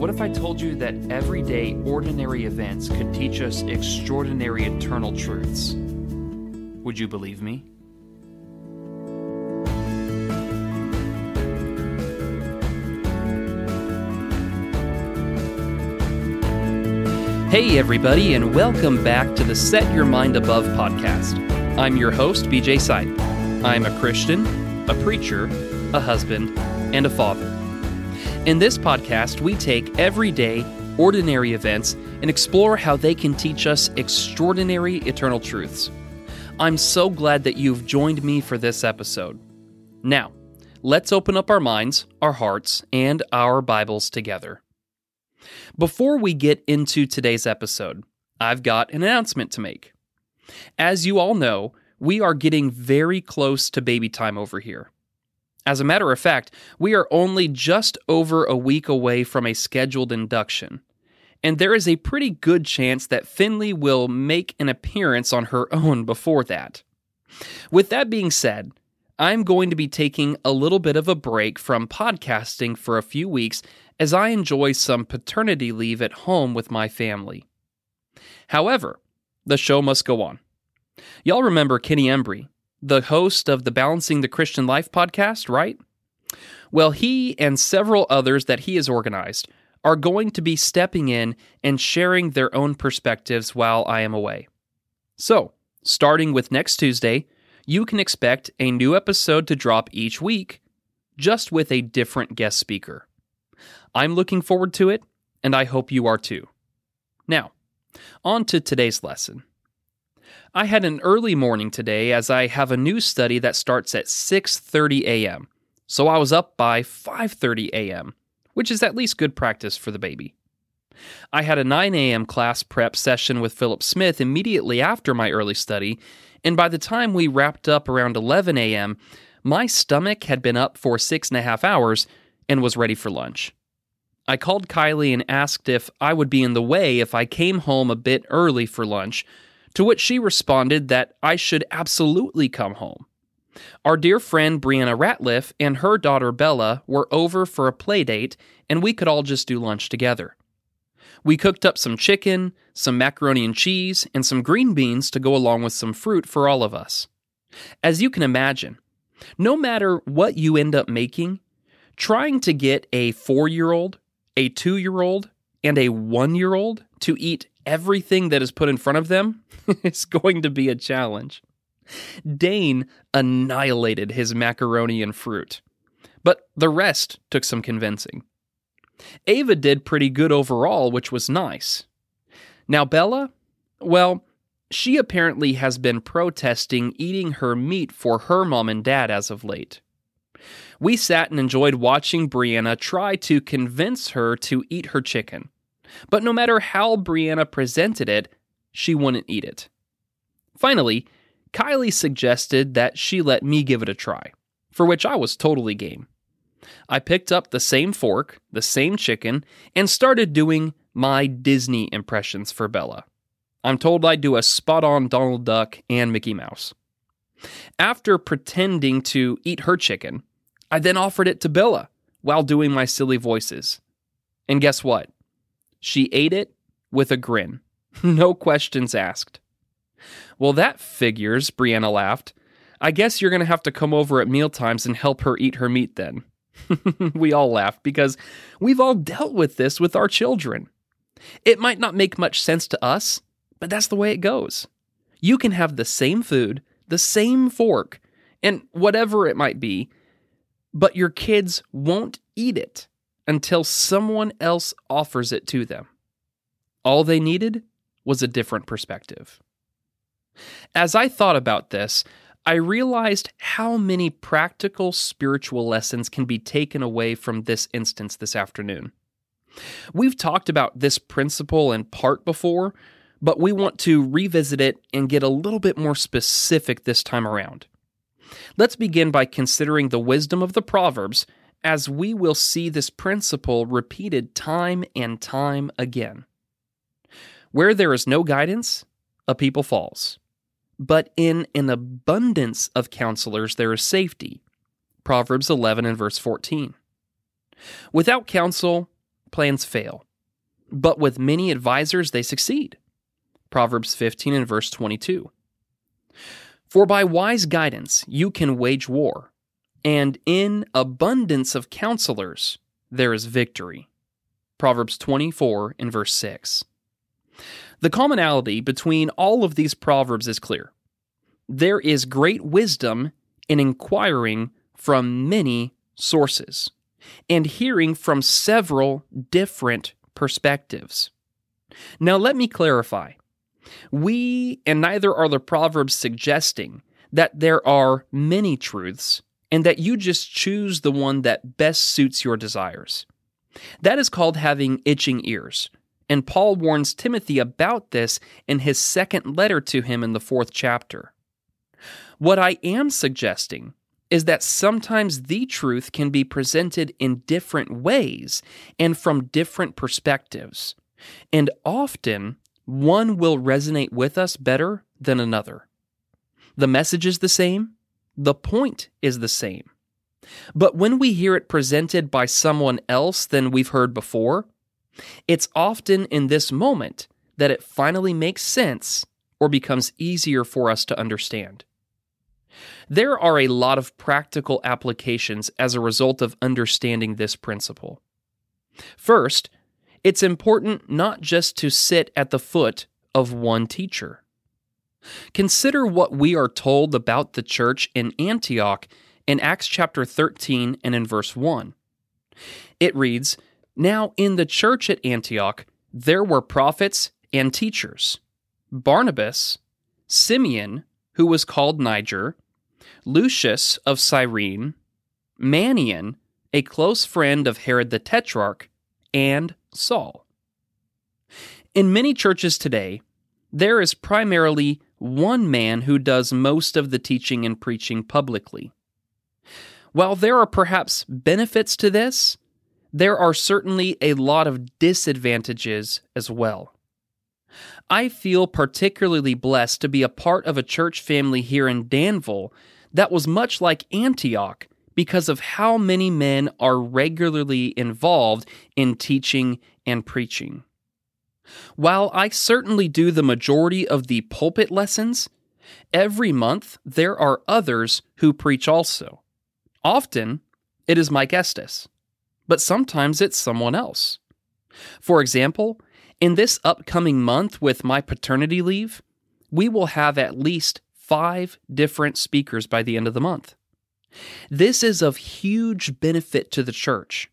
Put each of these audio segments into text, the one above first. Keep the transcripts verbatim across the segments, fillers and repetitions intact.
What if I told you that everyday, ordinary events could teach us extraordinary, eternal truths? Would you believe me? Hey everybody, and welcome back to the Set Your Mind Above podcast. I'm your host, B J Seid. I'm a Christian, a preacher, a husband, and a father. In this podcast, we take everyday, ordinary events and explore how they can teach us extraordinary, eternal truths. I'm so glad that you've joined me for this episode. Now, let's open up our minds, our hearts, and our Bibles together. Before we get into today's episode, I've got an announcement to make. As you all know, we are getting very close to baby time over here. As a matter of fact, we are only just over a week away from a scheduled induction, and there is a pretty good chance that Finley will make an appearance on her own before that. With that being said, I'm going to be taking a little bit of a break from podcasting for a few weeks as I enjoy some paternity leave at home with my family. However, the show must go on. Y'all remember Kenny Embry, the host of the Balancing the Christian Life podcast, right? Well, he and several others that he has organized are going to be stepping in and sharing their own perspectives while I am away. So, starting with next Tuesday, you can expect a new episode to drop each week, just with a different guest speaker. I'm looking forward to it, and I hope you are too. Now, on to today's lesson. I had an early morning today as I have a new study that starts at six thirty a.m., so I was up by five thirty a.m., which is at least good practice for the baby. I had a nine a.m. class prep session with Philip Smith immediately after my early study, and by the time we wrapped up around eleven a.m., my stomach had been up for six and a half hours and was ready for lunch. I called Kylie and asked if I would be in the way if I came home a bit early for lunch, to which she responded that I should absolutely come home. Our dear friend Brianna Ratliff and her daughter Bella were over for a play date, and we could all just do lunch together. We cooked up some chicken, some macaroni and cheese, and some green beans to go along with some fruit for all of us. As you can imagine, no matter what you end up making, trying to get a four-year-old, a two-year-old, and a one-year-old to eat everything that is put in front of them is going to be a challenge. Dane annihilated his macaroni and fruit, but the rest took some convincing. Ava did pretty good overall, which was nice. Now Bella, well, she apparently has been protesting eating her meat for her mom and dad as of late. We sat and enjoyed watching Brianna try to convince her to eat her chicken, but no matter how Brianna presented it, she wouldn't eat it. Finally, Kylie suggested that she let me give it a try, for which I was totally game. I picked up the same fork, the same chicken, and started doing my Disney impressions for Bella. I'm told I do a spot-on Donald Duck and Mickey Mouse. After pretending to eat her chicken, I then offered it to Bella while doing my silly voices. And guess what? She ate it with a grin. No questions asked. Well, that figures, Brianna laughed. I guess you're going to have to come over at mealtimes and help her eat her meat then. We all laughed because we've all dealt with this with our children. It might not make much sense to us, but that's the way it goes. You can have the same food, the same fork, and whatever it might be, but your kids won't eat it until someone else offers it to them. All they needed was a different perspective. As I thought about this, I realized how many practical spiritual lessons can be taken away from this instance this afternoon. We've talked about this principle in part before, but we want to revisit it and get a little bit more specific this time around. Let's begin by considering the wisdom of the Proverbs, as we will see this principle repeated time and time again. Where there is no guidance, a people falls. But in an abundance of counselors there is safety. Proverbs eleven and verse fourteen. Without counsel, plans fail, but with many advisors they succeed. Proverbs fifteen and verse twenty-two. For by wise guidance you can wage war, and in abundance of counselors there is victory. Proverbs twenty-four and verse six. The commonality between all of these proverbs is clear. There is great wisdom in inquiring from many sources and hearing from several different perspectives. Now let me clarify. We, and neither are the Proverbs suggesting that there are many truths and that you just choose the one that best suits your desires. That is called having itching ears, and Paul warns Timothy about this in his second letter to him in the fourth chapter. What I am suggesting is that sometimes the truth can be presented in different ways and from different perspectives, and often one will resonate with us better than another. The message is the same, the point is the same. But when we hear it presented by someone else than we've heard before, it's often in this moment that it finally makes sense or becomes easier for us to understand. There are a lot of practical applications as a result of understanding this principle. First, it's important not just to sit at the foot of one teacher. Consider what we are told about the church in Antioch in Acts chapter thirteen and in verse one. It reads, "Now in the church at Antioch there were prophets and teachers, Barnabas, Simeon, who was called Niger, Lucius of Cyrene, Manaen, a close friend of Herod the Tetrarch, and Saul." In many churches today, there is primarily one man who does most of the teaching and preaching publicly. While there are perhaps benefits to this, there are certainly a lot of disadvantages as well. I feel particularly blessed to be a part of a church family here in Danville that was much like Antioch, because of how many men are regularly involved in teaching and preaching. While I certainly do the majority of the pulpit lessons, every month there are others who preach also. Often, it is Mike Estes, but sometimes it's someone else. For example, in this upcoming month with my paternity leave, we will have at least five different speakers by the end of the month. This is of huge benefit to the church,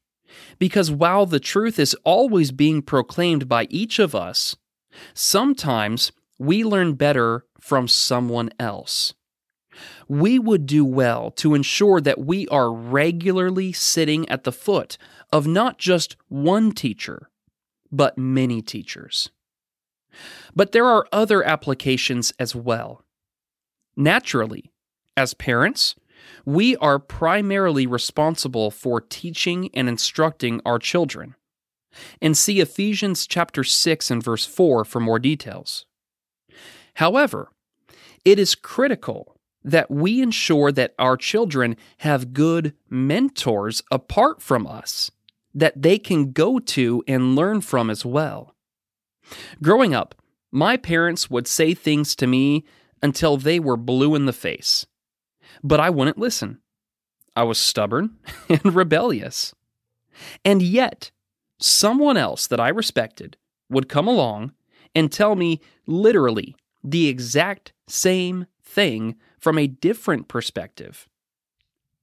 because while the truth is always being proclaimed by each of us, sometimes we learn better from someone else. We would do well to ensure that we are regularly sitting at the foot of not just one teacher, but many teachers. But there are other applications as well. Naturally, as parents, we are primarily responsible for teaching and instructing our children. And see Ephesians chapter six and verse four for more details. However, it is critical that we ensure that our children have good mentors apart from us that they can go to and learn from as well. Growing up, my parents would say things to me until they were blue in the face, but I wouldn't listen. I was stubborn and rebellious. And yet, someone else that I respected would come along and tell me literally the exact same thing from a different perspective.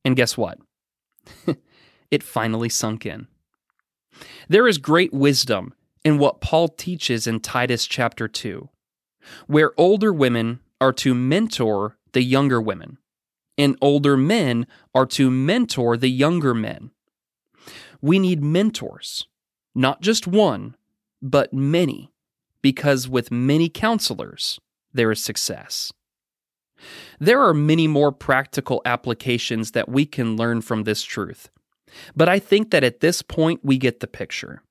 And guess what? It finally sunk in. There is great wisdom in what Paul teaches in Titus chapter two, where older women are to mentor the younger women, and older men are to mentor the younger men. We need mentors, not just one, but many, because with many counselors there is success. There are many more practical applications that we can learn from this truth, but I think that at this point we get the picture.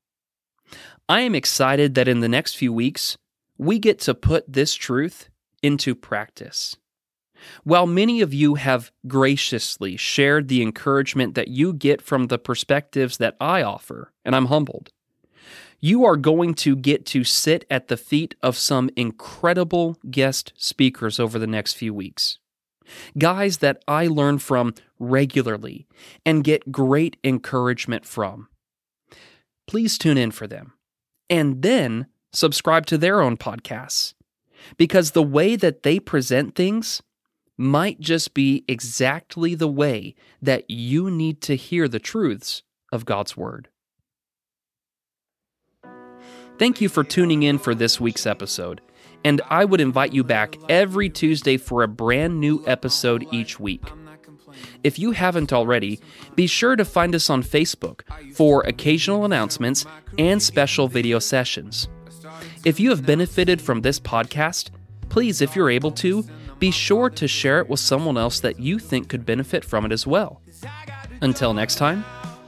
I am excited that in the next few weeks, we get to put this truth into practice. While many of you have graciously shared the encouragement that you get from the perspectives that I offer, and I'm humbled, you are going to get to sit at the feet of some incredible guest speakers over the next few weeks. Guys that I learn from regularly and get great encouragement from. Please tune in for them, and then subscribe to their own podcasts, because the way that they present things might just be exactly the way that you need to hear the truths of God's Word. Thank you for tuning in for this week's episode, and I would invite you back every Tuesday for a brand new episode each week. If you haven't already, be sure to find us on Facebook for occasional announcements and special video sessions. If you have benefited from this podcast, please, if you're able to, be sure to share it with someone else that you think could benefit from it as well. Until next time,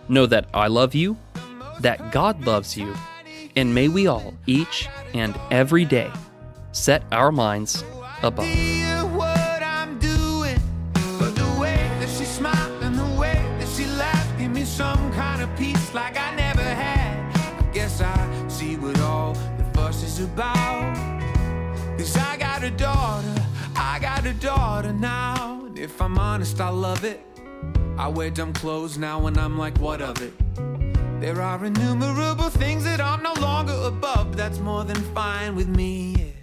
know that I love you, that God loves you, and may we all, each and every day, set our minds above. Some kind of peace like I never had. I guess I see what all the fuss is about. 'Cause I got a daughter, I got a daughter now. And if I'm honest, I love it. I wear dumb clothes now and I'm like, what of it? There are innumerable things that I'm no longer above, but that's more than fine with me, yeah.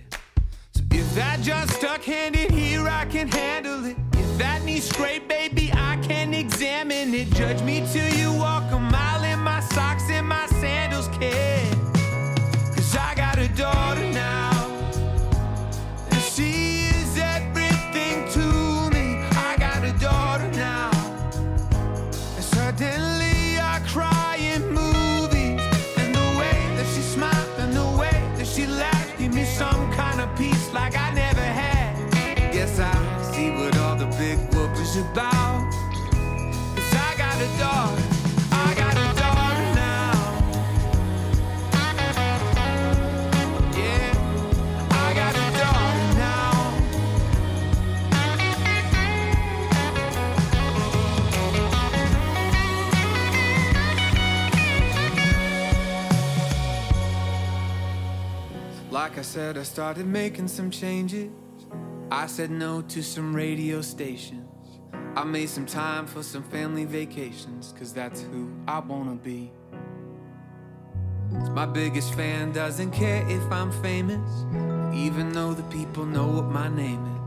So if that just stuck handed here, I can handle it. That knee scrape, baby, I can examine it. Judge me till you walk a mile in my socks and my sandals, kid. 'Cause I got a daughter now, and she is everything to me. I got a daughter now, and suddenly I cry in movies. And the way that she smiled and the way that she laughed gave me some kind of peace like I never had. Yes, I what all the big whoop is about. 'Cause I got a dog. I got a dog now. Yeah, I got a dog now. Like I said, I started making some changes. I said no to some radio stations. I made some time for some family vacations, 'cause that's who I wanna be. My biggest fan doesn't care if I'm famous, even though the people know what my name is.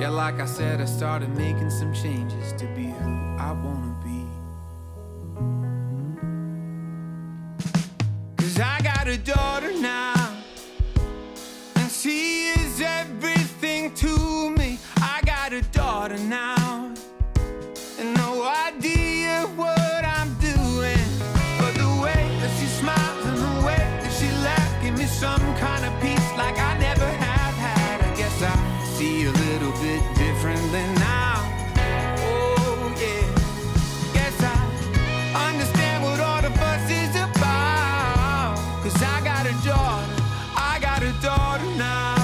Yeah, like I said, I started making some changes to be who I wanna be. 'Cause I got a daughter now, and she is everything to me. I got a daughter now, and no idea what I'm doing, but the way that she smiles and the way that she laughs gave me some kind of peace like I never have had. I guess I see a little bit differently now. Oh yeah, guess I understand what all the fuss is about. 'Cause I got a daughter, I got a daughter now.